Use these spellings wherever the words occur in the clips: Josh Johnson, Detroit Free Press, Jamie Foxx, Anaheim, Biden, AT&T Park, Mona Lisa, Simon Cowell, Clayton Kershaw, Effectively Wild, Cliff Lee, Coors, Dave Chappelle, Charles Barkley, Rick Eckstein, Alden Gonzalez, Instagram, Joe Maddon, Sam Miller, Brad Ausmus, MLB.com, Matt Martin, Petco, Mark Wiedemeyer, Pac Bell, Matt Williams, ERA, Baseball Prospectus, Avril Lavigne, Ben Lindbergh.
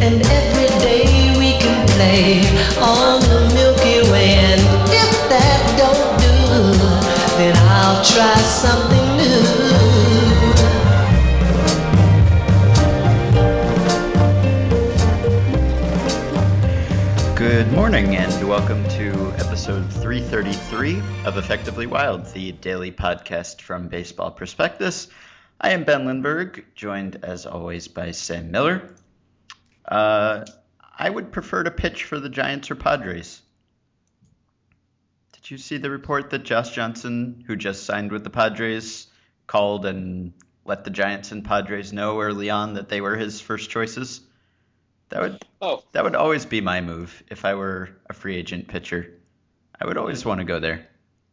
And every day we can play on the Milky Way. And if that don't do, then I'll try something new. Good morning and welcome to episode 333 of Effectively Wild, the daily podcast from Baseball Prospectus. I am Ben Lindbergh, joined as always by Sam Miller. I would prefer to pitch for the Giants or Padres. Did you see the report that Josh Johnson, who just signed with the Padres, called and let the Giants and Padres know early on that they were his first choices? That would always be my move if I were a free agent pitcher. I would always want to go there.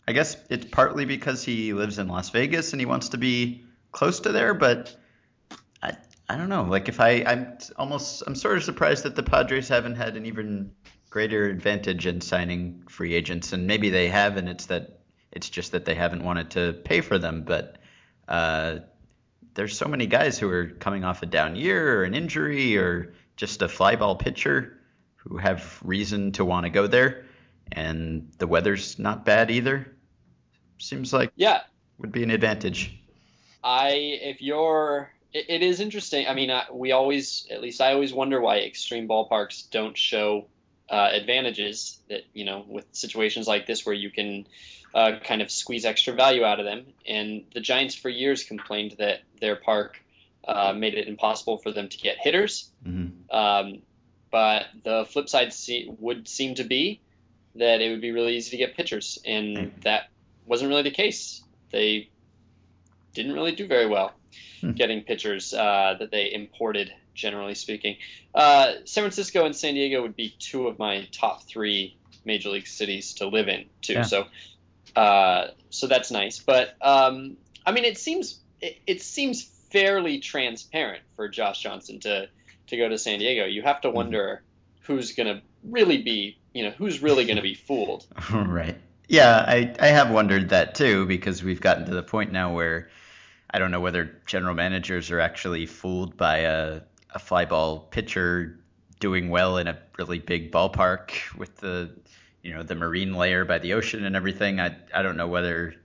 I guess it's partly because he lives in Las Vegas and he wants to be close to there, but I don't know. Like, if I'm sort of surprised that the Padres haven't had an even greater advantage in signing free agents, and maybe they have, and it's just that they haven't wanted to pay for them. But there's so many guys who are coming off a down year or an injury or just a fly ball pitcher who have reason to want to go there, and the weather's not bad either. Seems like would be an advantage. It is interesting. I mean, I always wonder why extreme ballparks don't show advantages that, you know, with situations like this where you can kind of squeeze extra value out of them. And the Giants for years complained that their park made it impossible for them to get hitters. Mm-hmm. But the flip side would seem to be that it would be really easy to get pitchers. And that wasn't really the case. They didn't really do very well getting pitchers that they imported, generally speaking. San Francisco and San Diego would be two of my top three major league cities to live in, too. Yeah. So that's nice. But I mean, it seems fairly transparent for Josh Johnson to go to San Diego. You have to wonder who's going to really be, you know, who's really going to be fooled. Right. Yeah, I have wondered that too, because we've gotten to the point now where I don't know whether general managers are actually fooled by a fly ball pitcher doing well in a really big ballpark with the, you know, the marine layer by the ocean and everything. I don't know whether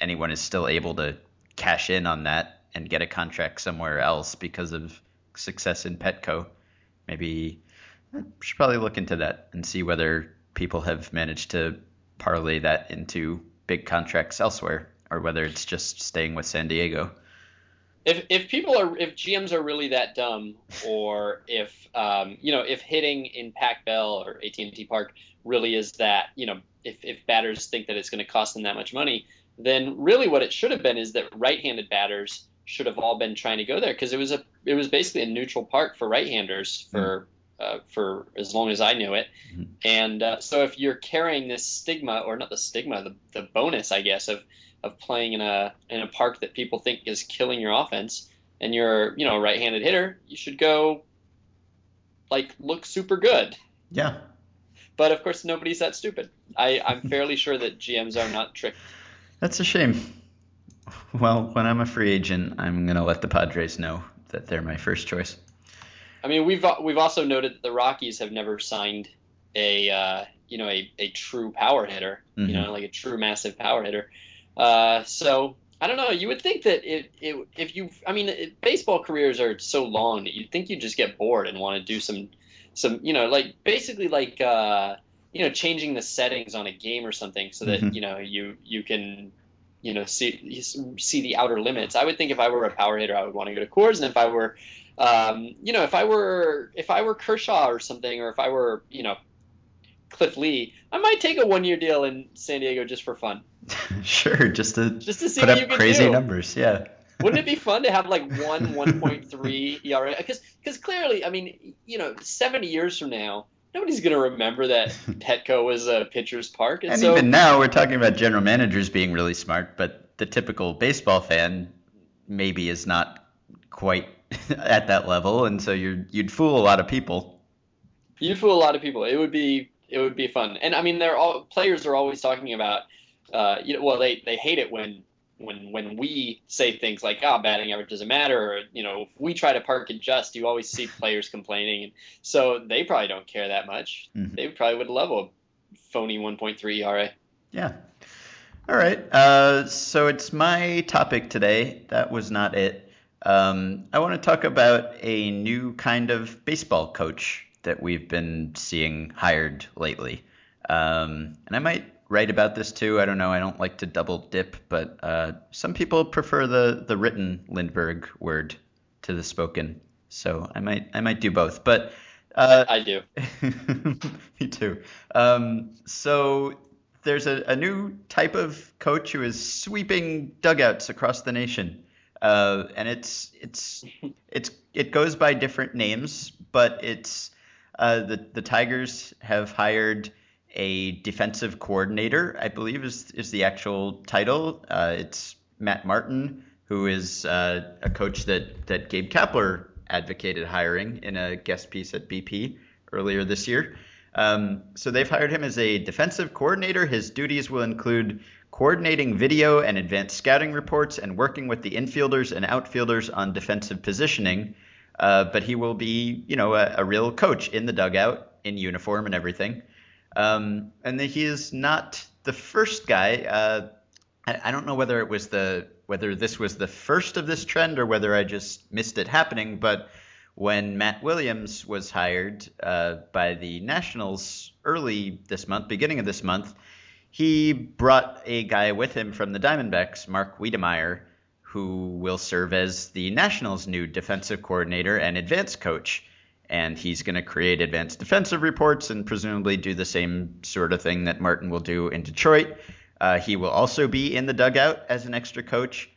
anyone is still able to cash in on that and get a contract somewhere else because of success in Petco. Maybe I should probably look into that and see whether people have managed to parlay that into big contracts elsewhere, or whether it's just staying with San Diego. If GMs are really that dumb, or if you know, if hitting in Pac Bell or AT&T Park really is that, you know, if batters think that it's going to cost them that much money, then really what it should have been is that right-handed batters should have all been trying to go there, because it was basically a neutral park for right-handers for as long as I knew it. Mm-hmm. And so if you're carrying this stigma, or not the stigma, the bonus, I guess, of playing in a park that people think is killing your offense, and you're, you know, a right-handed hitter, you should go, like, look super good. Yeah. But of course, nobody's that stupid. I'm fairly sure that GMs are not tricked. That's a shame. Well, when I'm a free agent, I'm gonna let the Padres know that they're my first choice. I mean, we've also noted that the Rockies have never signed a true power hitter, mm-hmm. you know, like a true massive power hitter. So I don't know. You would think that baseball careers are so long that you'd think you just get bored and want to do some, you know, like basically like, you know, changing the settings on a game or something so that, mm-hmm. you know, you can, you know, see the outer limits. I would think if I were a power hitter, I would want to go to Coors. And if I were, you know, if I were Kershaw or something, or if I were, you know, Cliff Lee, I might take a 1-year deal in San Diego just for fun. Sure, just to see put what up you can crazy do. Numbers, yeah. Wouldn't it be fun to have like 1.3 ERA? Because clearly, I mean, you know, 70 years from now, nobody's going to remember that Petco was a pitcher's park. And so, even now, we're talking about general managers being really smart, but the typical baseball fan maybe is not quite at that level, and so you'd fool a lot of people. You'd fool a lot of people. It would be fun, and I mean, players are always talking about. You know, well, they hate it when when we say things like, batting average doesn't matter, or, you know, if we try to park and just, you always see players complaining. And so they probably don't care that much. Mm-hmm. They probably would love a phony 1.3 ERA. Yeah. All right. So it's my topic today. That was not it. I want to talk about a new kind of baseball coach that we've been seeing hired lately. And I might write about this too. I don't know. I don't like to double dip, but some people prefer the written Lindbergh word to the spoken. So I might do both, but I do. Me too. So there's a new type of coach who is sweeping dugouts across the nation. And it goes by different names, but it's the Tigers have hired a defensive coordinator, I believe is the actual title. It's Matt Martin, who is a coach that Gabe Kapler advocated hiring in a guest piece at BP earlier this year. So they've hired him as a defensive coordinator. His duties will include coordinating video and advanced scouting reports and working with the infielders and outfielders on defensive positioning. But he will be, a real coach in the dugout, in uniform and everything. And he is not the first guy. I don't know whether it was whether this was the first of this trend or whether I just missed it happening. But when Matt Williams was hired by the Nationals beginning of this month, he brought a guy with him from the Diamondbacks, Mark Wiedemeyer, who will serve as the Nationals' new defensive coordinator and advanced coach. And he's going to create advanced defensive reports and presumably do the same sort of thing that Martin will do in Detroit. He will also be in the dugout as an extra coach.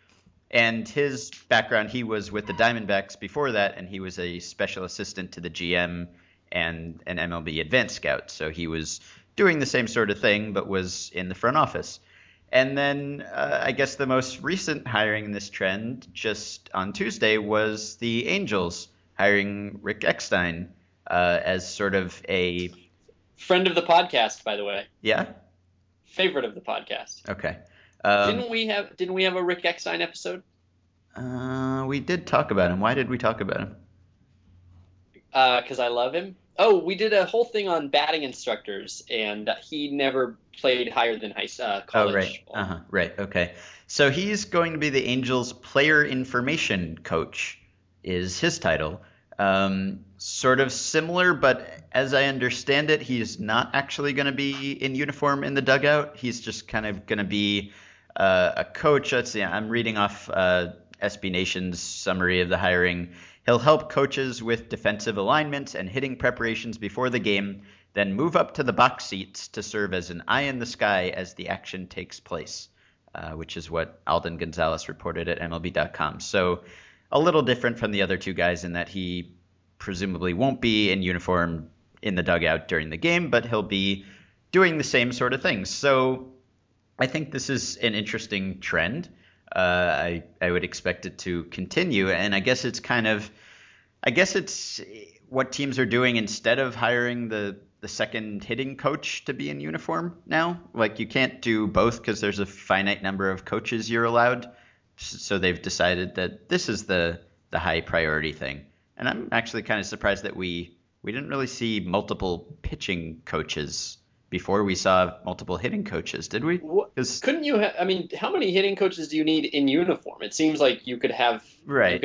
And his background, he was with the Diamondbacks before that, and he was a special assistant to the GM and an MLB advanced scout. So he was doing the same sort of thing, but was in the front office. And then I guess the most recent hiring in this trend, just on Tuesday, was the Angels hiring Rick Eckstein as sort of a friend of the podcast, by the way. Yeah. Favorite of the podcast. Okay. Didn't we have a Rick Eckstein episode? We did talk about him. Why did we talk about him? Because I love him. Oh, we did a whole thing on batting instructors, and he never played higher than college. Oh, right. Uh-huh. Right. Okay. So he's going to be the Angels' player information coach. Is his title. Sort of similar, but as I understand it, he's not actually going to be in uniform in the dugout. He's just kind of going to be a coach. Let's see, I'm reading off SB Nation's summary of the hiring. He'll help coaches with defensive alignments and hitting preparations before the game, then move up to the box seats to serve as an eye in the sky as the action takes place, which is what Alden Gonzalez reported at MLB.com. So a little different from the other two guys in that he presumably won't be in uniform in the dugout during the game, but he'll be doing the same sort of things. So I think this is an interesting trend. I would expect it to continue. And I guess it's what teams are doing instead of hiring the second hitting coach to be in uniform now. Like you can't do both because there's a finite number of coaches you're allowed. So they've decided that this is the high priority thing. And I'm actually kind of surprised that we didn't really see multiple pitching coaches before we saw multiple hitting coaches, did we? Couldn't you have, how many hitting coaches do you need in uniform? It seems like you could have right. You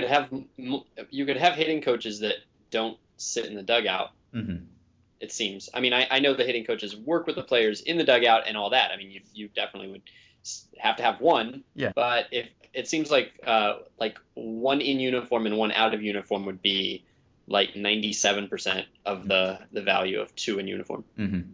could have hitting coaches that don't sit in the dugout. Mm-hmm. It seems. I know the hitting coaches work with the players in the dugout and all that. You definitely would have to have one. Yeah. But if it seems like one in uniform and one out of uniform would be like 97% of the value of two in uniform. Mm-hmm.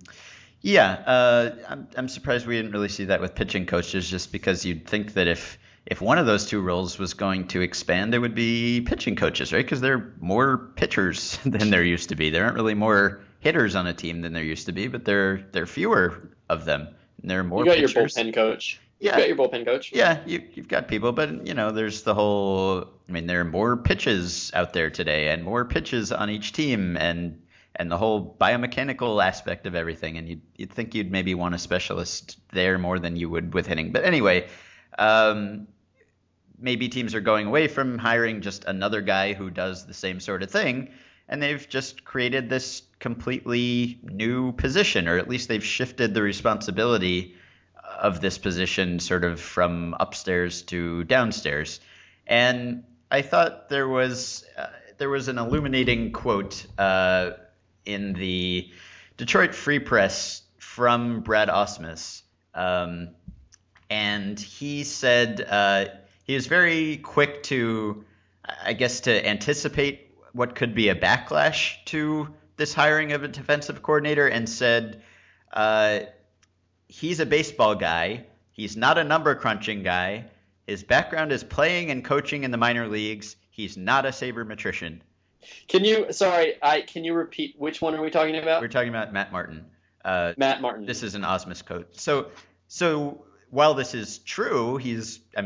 Yeah. I'm surprised we didn't really see that with pitching coaches, just because you'd think that if one of those two roles was going to expand, it would be pitching coaches, right? Because there are more pitchers than there used to be. There aren't really more hitters on a team than there used to be, but there are fewer of them. And there are more pitchers. You got your bullpen coach. Yeah. You've got your bullpen coach. Yeah, you've got people, but, there's the whole – there are more pitches out there today and more pitches on each team and the whole biomechanical aspect of everything, and you'd think you'd maybe want a specialist there more than you would with hitting. But anyway, Maybe teams are going away from hiring just another guy who does the same sort of thing, and they've just created this completely new position, or at least they've shifted the responsibility of this position sort of from upstairs to downstairs. And I thought there was an illuminating quote in the Detroit Free Press from Brad Ausmus, and he said he was very quick to, I guess, to anticipate what could be a backlash to this hiring of a defensive coordinator, and said he's a baseball guy. He's not a number crunching guy. His background is playing and coaching in the minor leagues. He's not a sabermetrician. Can you repeat which one are we talking about? We're talking about Matt Martin. This is an Ausmus quote. So while this is true, he is a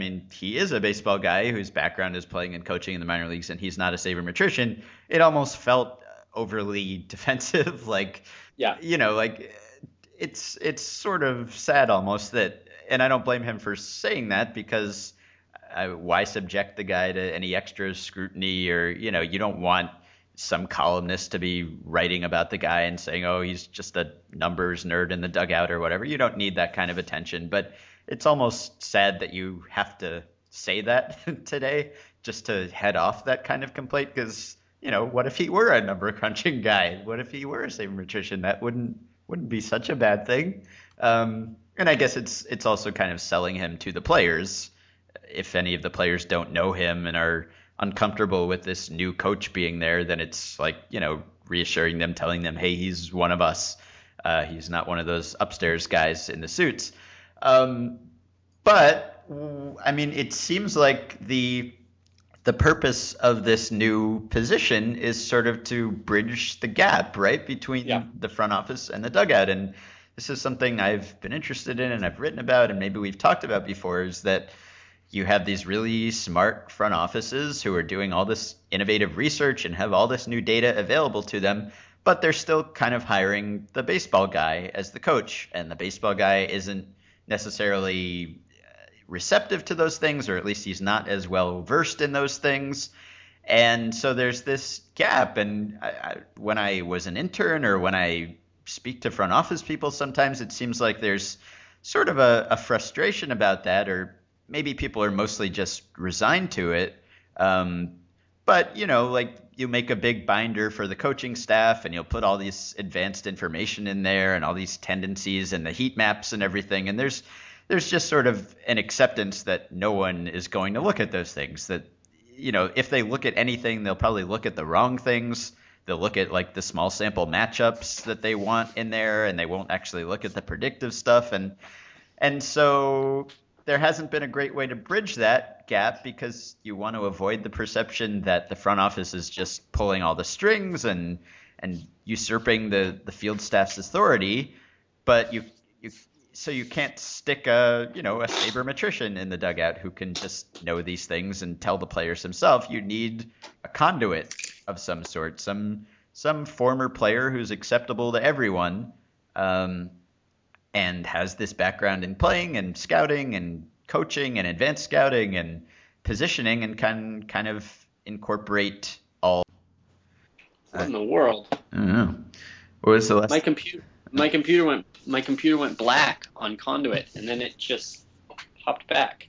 baseball guy whose background is playing and coaching in the minor leagues, and he's not a sabermetrician. It almost felt overly defensive, it's sort of sad almost that. And I don't blame him for saying that, because why subject the guy to any extra scrutiny? Or, you don't want some columnist to be writing about the guy and saying, oh, he's just a numbers nerd in the dugout or whatever. You don't need that kind of attention. But it's almost sad that you have to say that today just to head off that kind of complaint, because, what if he were a number crunching guy? What if he were a sabermetrician? That wouldn't be such a bad thing. And I guess it's also kind of selling him to the players. If any of the players don't know him and are uncomfortable with this new coach being there, then it's like, reassuring them, telling them, hey, he's one of us. He's not one of those upstairs guys in the suits. But it seems like the purpose of this new position is sort of to bridge the gap, right, between the front office and the dugout. And this is something I've been interested in and I've written about, and maybe we've talked about before, is that you have these really smart front offices who are doing all this innovative research and have all this new data available to them, but they're still kind of hiring the baseball guy as the coach, and the baseball guy isn't necessarily receptive to those things, or at least he's not as well versed in those things. And so there's this gap. And when I was an intern, or when I speak to front office people, sometimes it seems like there's sort of a frustration about that, or maybe people are mostly just resigned to it. But you make a big binder for the coaching staff, and you'll put all these advanced information in there and all these tendencies and the heat maps and everything. And there's just sort of an acceptance that no one is going to look at those things, that, if they look at anything, they'll probably look at the wrong things. They'll look at the small sample matchups that they want in there, and they won't actually look at the predictive stuff. And so there hasn't been a great way to bridge that gap, because you want to avoid the perception that the front office is just pulling all the strings and usurping the field staff's authority. But you can't stick a sabermetrician in the dugout who can just know these things and tell the players himself. You need a conduit of some sort, some former player who's acceptable to everyone, and has this background in playing and scouting and coaching and advanced scouting and positioning, and can kind of incorporate all. What in the world? I don't know. What was the last? My computer went black on Conduit, and then it just popped back.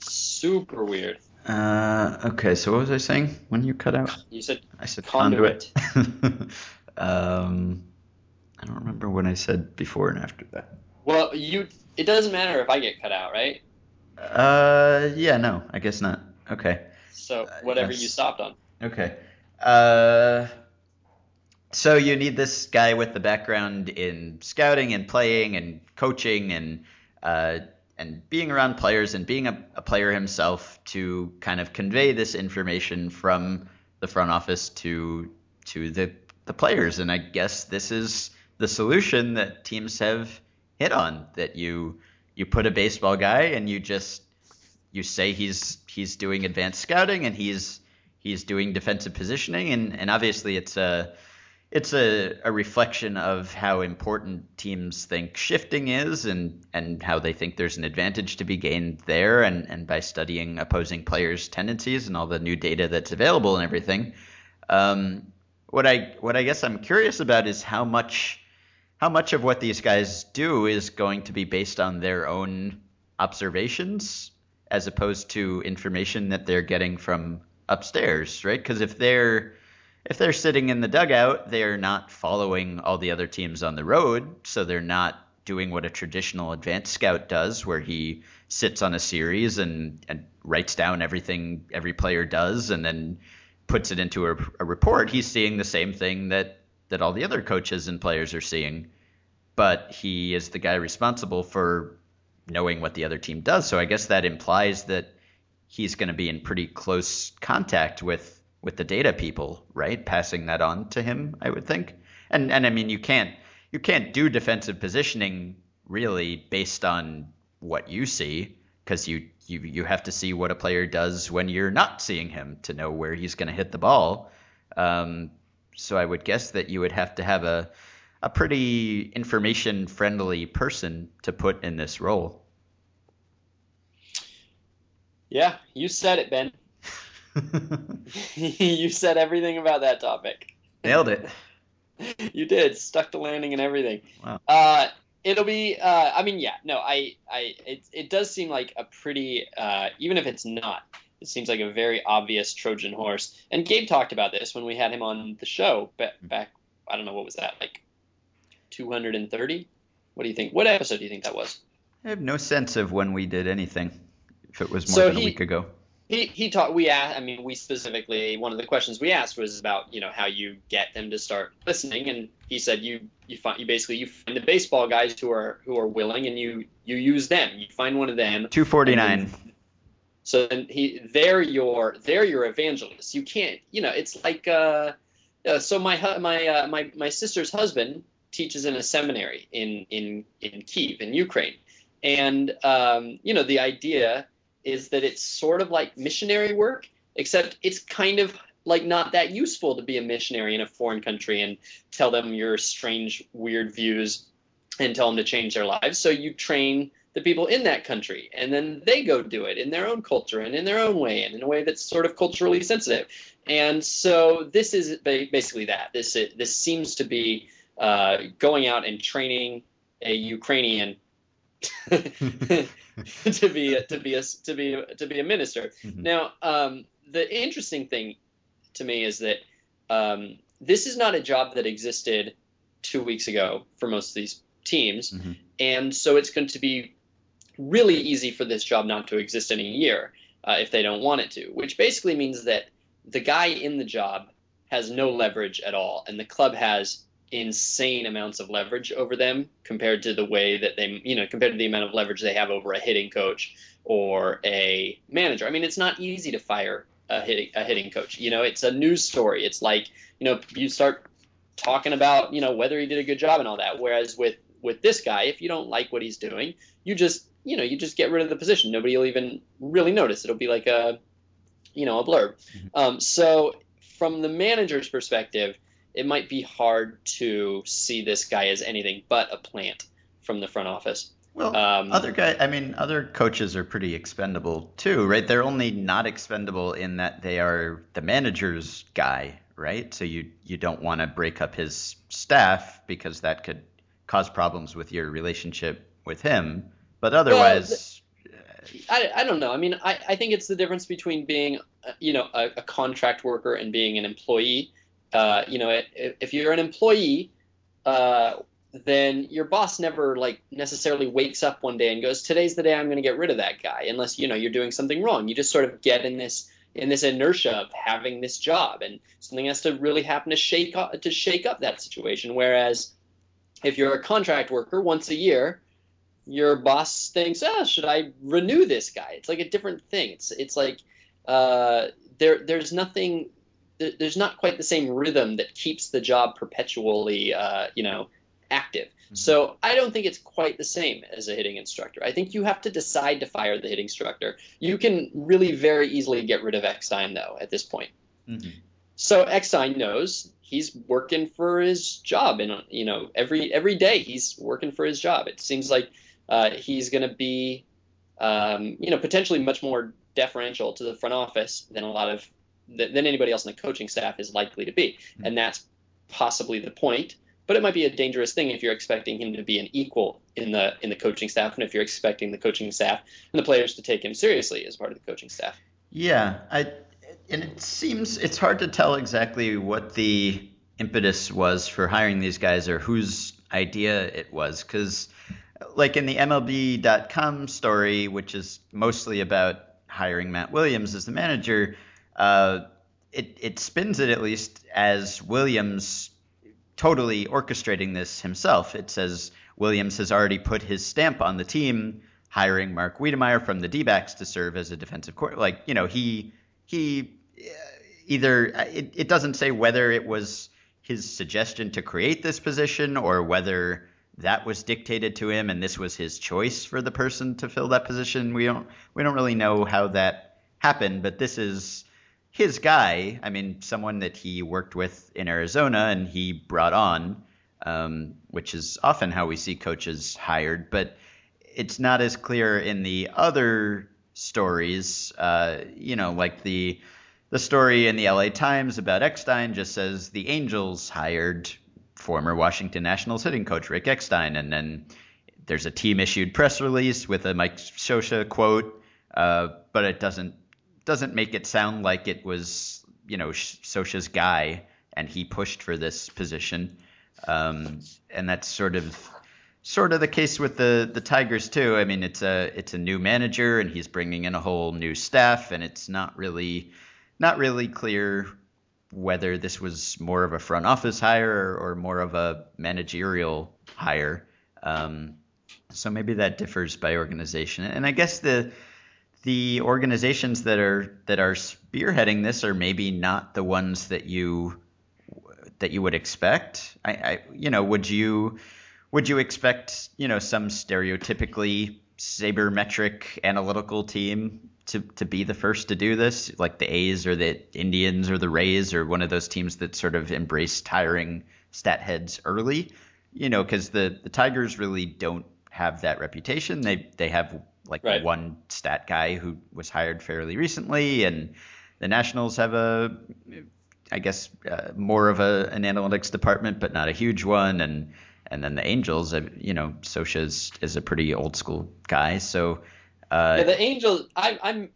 Super weird. Okay, so what was I saying when you cut out? You said I said conduit. I don't remember what I said before and after that. Well, it doesn't matter if I get cut out, right? No, I guess not. Okay. So whatever you stopped on. Okay. So you need this guy with the background in scouting and playing and coaching and being around players and being a player himself to kind of convey this information from the front office to the players. And I guess this is the solution that teams have hit on, that you put a baseball guy and you say he's doing advanced scouting and he's doing defensive positioning. And obviously it's a reflection of how important teams think shifting is and how they think there's an advantage to be gained there. And by studying opposing players' tendencies and all the new data that's available and everything, what I guess I'm curious about is how much of what these guys do is going to be based on their own observations as opposed to information that they're getting from upstairs, right? Because if they're sitting in the dugout, they're not following all the other teams on the road, so they're not doing what a traditional advanced scout does, where he sits on a series and writes down everything every player does and then puts it into a report. He's seeing the same thing that all the other coaches and players are seeing, but he is the guy responsible for knowing what the other team does. So I guess that implies that he's going to be in pretty close contact with the data people, right? Passing that on to him, I would think. And I mean, you can't do defensive positioning really based on what you see, because you have to see what a player does when you're not seeing him to know where he's going to hit the ball. So I would guess that you would have to have a pretty information friendly person to put in this role. Yeah, you said it, Ben. You said everything about that topic. Nailed it. You did. Stuck the landing and everything. Wow. It'll be it does seem like a pretty even if it's not, it seems like a very obvious Trojan horse. And Gabe talked about this when we had him on the show back, I don't know, what was that, like 230? What do you think? What episode do you think that was? I have no sense of when we did anything, if it was more than a week ago. He taught. We asked. I mean, we specifically, one of the questions we asked was about, how you get them to start listening, and he said you find the baseball guys who are willing, and you use them. You find one of them. 249. So then they're your evangelists. You can't, it's like so my sister's husband teaches in a seminary in Kyiv in Ukraine, and the idea is that it's sort of like missionary work, except it's kind of like not that useful to be a missionary in a foreign country and tell them your strange, weird views and tell them to change their lives. So you train the people in that country, and then they go do it in their own culture and in their own way and in a way that's sort of culturally sensitive. And so this is basically that. This seems to be going out and training a Ukrainian to be a minister. Mm-hmm. Now, the interesting thing to me is that this is not a job that existed 2 weeks ago for most of these teams, mm-hmm. and so it's going to be really easy for this job not to exist in a year if they don't want it to. Which basically means that the guy in the job has no leverage at all, and the club has insane amounts of leverage over them compared to the way that they, compared to the amount of leverage they have over a hitting coach or a manager. I mean, it's not easy to fire a hitting coach. It's a news story. It's like, you start talking about, whether he did a good job and all that. Whereas with this guy, if you don't like what he's doing, you just get rid of the position. Nobody will even really notice. It'll be like a blurb. So from the manager's perspective, it might be hard to see this guy as anything but a plant from the front office. Well, other coaches are pretty expendable too, right? They're only not expendable in that they are the manager's guy, right? So you don't want to break up his staff because that could cause problems with your relationship with him. But otherwise, I don't know. I mean, I think it's the difference between being, a contract worker and being an employee. If you're an employee, then your boss never necessarily wakes up one day and goes, "Today's the day I'm going to get rid of that guy," unless you're doing something wrong. You just sort of get in this inertia of having this job, and something has to really happen to shake up that situation. Whereas if you're a contract worker, once a year, your boss thinks, "Oh, should I renew this guy?" It's like a different thing. It's like there's nothing. There's not quite the same rhythm that keeps the job perpetually, active. Mm-hmm. So I don't think it's quite the same as a hitting instructor. I think you have to decide to fire the hitting instructor. You can really very easily get rid of Eckstein, though, at this point. Mm-hmm. So Eckstein knows he's working for his job, and you know, every day he's working for his job. It seems like he's going to be, you know, potentially much more deferential to the front office than than anybody else in the coaching staff is likely to be, and that's possibly the point. But it might be a dangerous thing if you're expecting him to be an equal in the coaching staff, and if you're expecting the coaching staff and the players to take him seriously as part of the coaching staff. Yeah, and it seems it's hard to tell exactly what the impetus was for hiring these guys or whose idea it was, because like in the MLB.com story, which is mostly about hiring Matt Williams as the manager, it spins it at least as Williams totally orchestrating this himself. It says Williams has already put his stamp on the team, hiring Mark Wiedemeyer from the D-backs to serve as a defensive coordinator. Like, you know, he either it doesn't say whether it was his suggestion to create this position or whether that was dictated to him and this was his choice for the person to fill that position. We don't really know how that happened, but this is his guy. I mean, someone that he worked with in Arizona and he brought on, which is often how we see coaches hired, but it's not as clear in the other stories, you know, like the story in the LA Times about Eckstein just says the Angels hired former Washington Nationals hitting coach Rick Eckstein, and then there's a team-issued press release with a Mike Scioscia quote, but it doesn't make it sound like it was, you know, Scioscia's guy and he pushed for this position, and that's sort of the case with the Tigers too. I mean, it's a new manager and he's bringing in a whole new staff, and it's not really clear whether this was more of a front office hire or more of a managerial hire. So maybe that differs by organization. And I guess the organizations that are spearheading this are maybe not the ones that you would expect. I you know, would you expect, you know, some stereotypically sabermetric analytical team to be the first to do this, like the A's or the Indians or the Rays or one of those teams that sort of embraced hiring stat heads early, you know, because the Tigers really don't have that reputation. They have like one stat guy who was hired fairly recently, and the Nationals have more of an analytics department, but not a huge one. And then the Angels, you know, Scioscia is a pretty old school guy. So, yeah, the Angels, I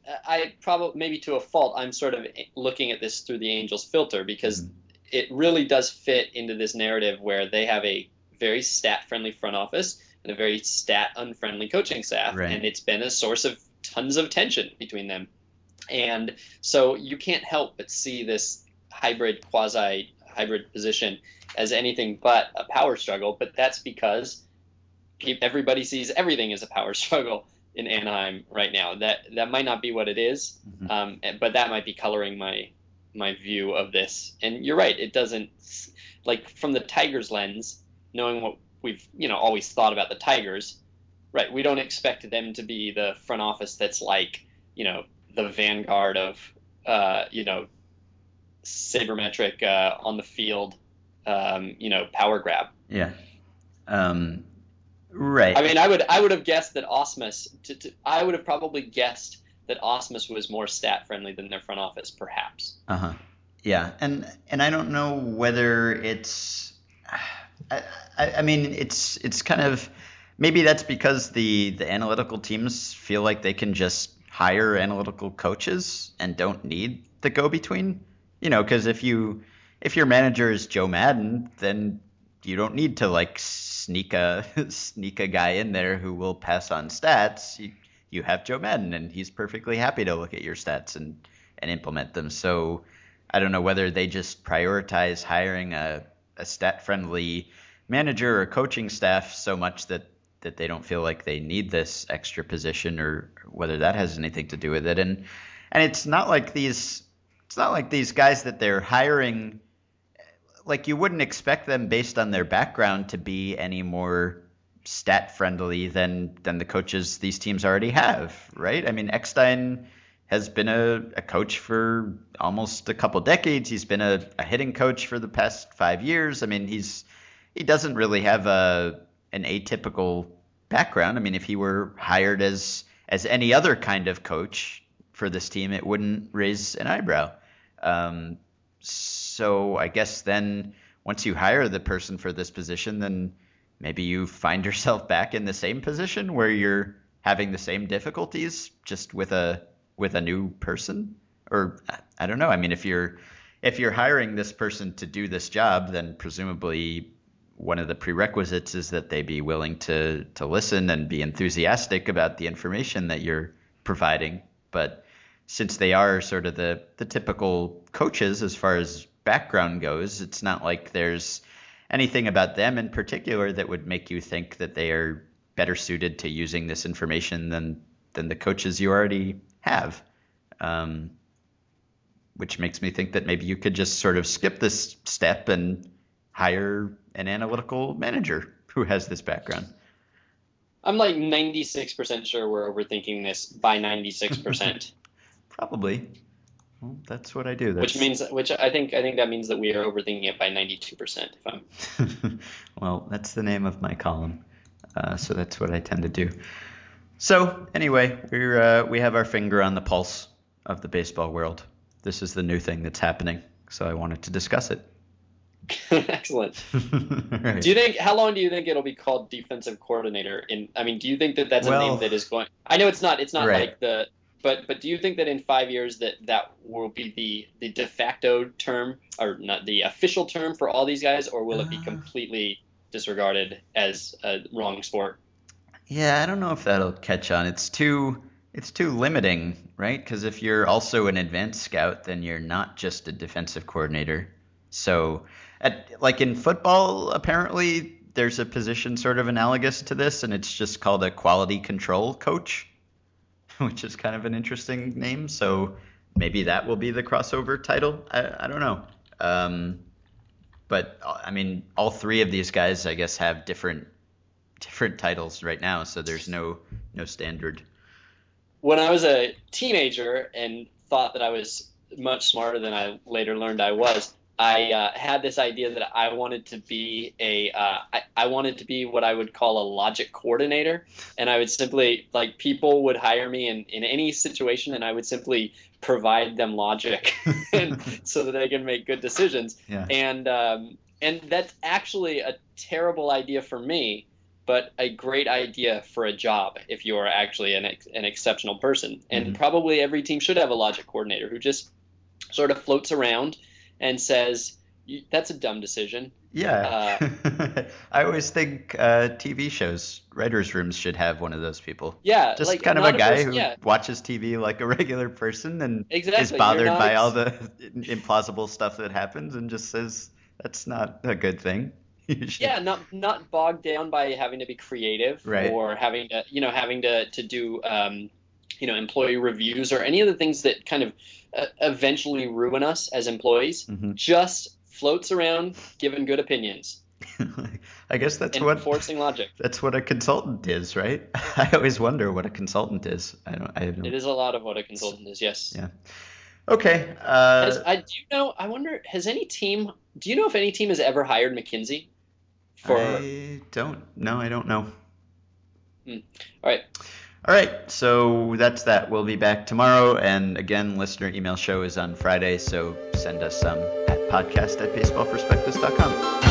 probably, maybe to a fault, I'm sort of looking at this through the Angels filter, because it really does fit into this narrative where they have a very stat-friendly front office and a very stat-unfriendly coaching staff, right. And it's been a source of tons of tension between them. And so you can't help but see this hybrid, quasi-hybrid position as anything but a power struggle, but that's because everybody sees everything as a power struggle in Anaheim right now. That might not be what it is, but that might be coloring my view of this. And you're right, it doesn't, like, from the Tigers lens, knowing what we've, you know, always thought about the Tigers, right, we don't expect them to be the front office that's like, you know, the vanguard of, you know, sabermetric on the field, you know, power grab. Yeah. Right. I mean, I would have guessed that Ausmus. I would have probably guessed that Ausmus was more stat friendly than their front office, perhaps. Yeah. And I don't know whether it's. I mean, it's kind of, maybe that's because the analytical teams feel like they can just hire analytical coaches and don't need the go between. You know, because if your manager is Joe Maddon, then you don't need to like sneak a guy in there who will pass on stats. You have Joe Maddon, and he's perfectly happy to look at your stats and implement them. So I don't know whether they just prioritize hiring a stat-friendly manager or coaching staff so much that they don't feel like they need this extra position, or whether that has anything to do with it. And it's not like these guys that they're hiring, like, you wouldn't expect them based on their background to be any more stat friendly than the coaches these teams already have, right? I mean, Eckstein has been a coach for almost a couple decades. He's been a hitting coach for the past 5 years. I mean, he doesn't really have an atypical background. I mean, if he were hired as any other kind of coach for this team, it wouldn't raise an eyebrow. So I guess then once you hire the person for this position, then maybe you find yourself back in the same position where you're having the same difficulties, just with a new person. Or I don't know. I mean, if you're hiring this person to do this job, then presumably one of the prerequisites is that they be willing to listen and be enthusiastic about the information that you're providing. But since they are sort of the typical coaches as far as background goes, it's not like there's anything about them in particular that would make you think that they are better suited to using this information than the coaches you already have, which makes me think that maybe you could just sort of skip this step and hire an analytical manager who has this background. I'm like 96% sure we're overthinking this by 96%. Probably. Well, that's what I do. Which I think that means that we are overthinking it by 92%. If I'm well, that's the name of my column, so that's what I tend to do. So anyway, we have our finger on the pulse of the baseball world. This is the new thing that's happening, so I wanted to discuss it. Excellent. Right. How long do you think it'll be called defensive coordinator? Do you think that's a name that is going? I know it's not right. But do you think that in 5 years that will be the de facto term, or not the official term, for all these guys, or will it be completely disregarded as a wrong sport? Yeah, I don't know if that'll catch on. It's too limiting, right? Because if you're also an advanced scout, then you're not just a defensive coordinator. So, like in football, apparently there's a position sort of analogous to this, and it's just called a quality control coach, which is kind of an interesting name. So maybe that will be the crossover title. I don't know. But I mean, all three of these guys, I guess, have different titles right now. So there's no standard. When I was a teenager and thought that I was much smarter than I later learned I was, I had this idea that I wanted to be I wanted to be what I would call a logic coordinator, and I would simply, like, people would hire me in any situation, and I would simply provide them logic so that they can make good decisions. Yeah. And that's actually a terrible idea for me, but a great idea for a job if you are actually an exceptional person. And probably every team should have a logic coordinator who just sort of floats around and says, that's a dumb decision. Yeah. I always think TV shows, writers' rooms should have one of those people. Yeah. Just like kind of a guy who watches TV like a regular person and is bothered by all the implausible stuff that happens and just says, that's not a good thing. Yeah, not bogged down by having to be creative, right, or having to do employee reviews or any of the things that kind of eventually ruin us as employees. Just floats around giving good opinions. I guess that's what forcing logic. That's what a consultant is, right? I always wonder what a consultant is. It is a lot of what a consultant is. Yes. Yeah. Okay. Do you know if any team has ever hired McKinsey? I don't know. All right. So that's that. We'll be back tomorrow. And again, listener email show is on Friday. So send us some at podcast@baseballprospectus.com.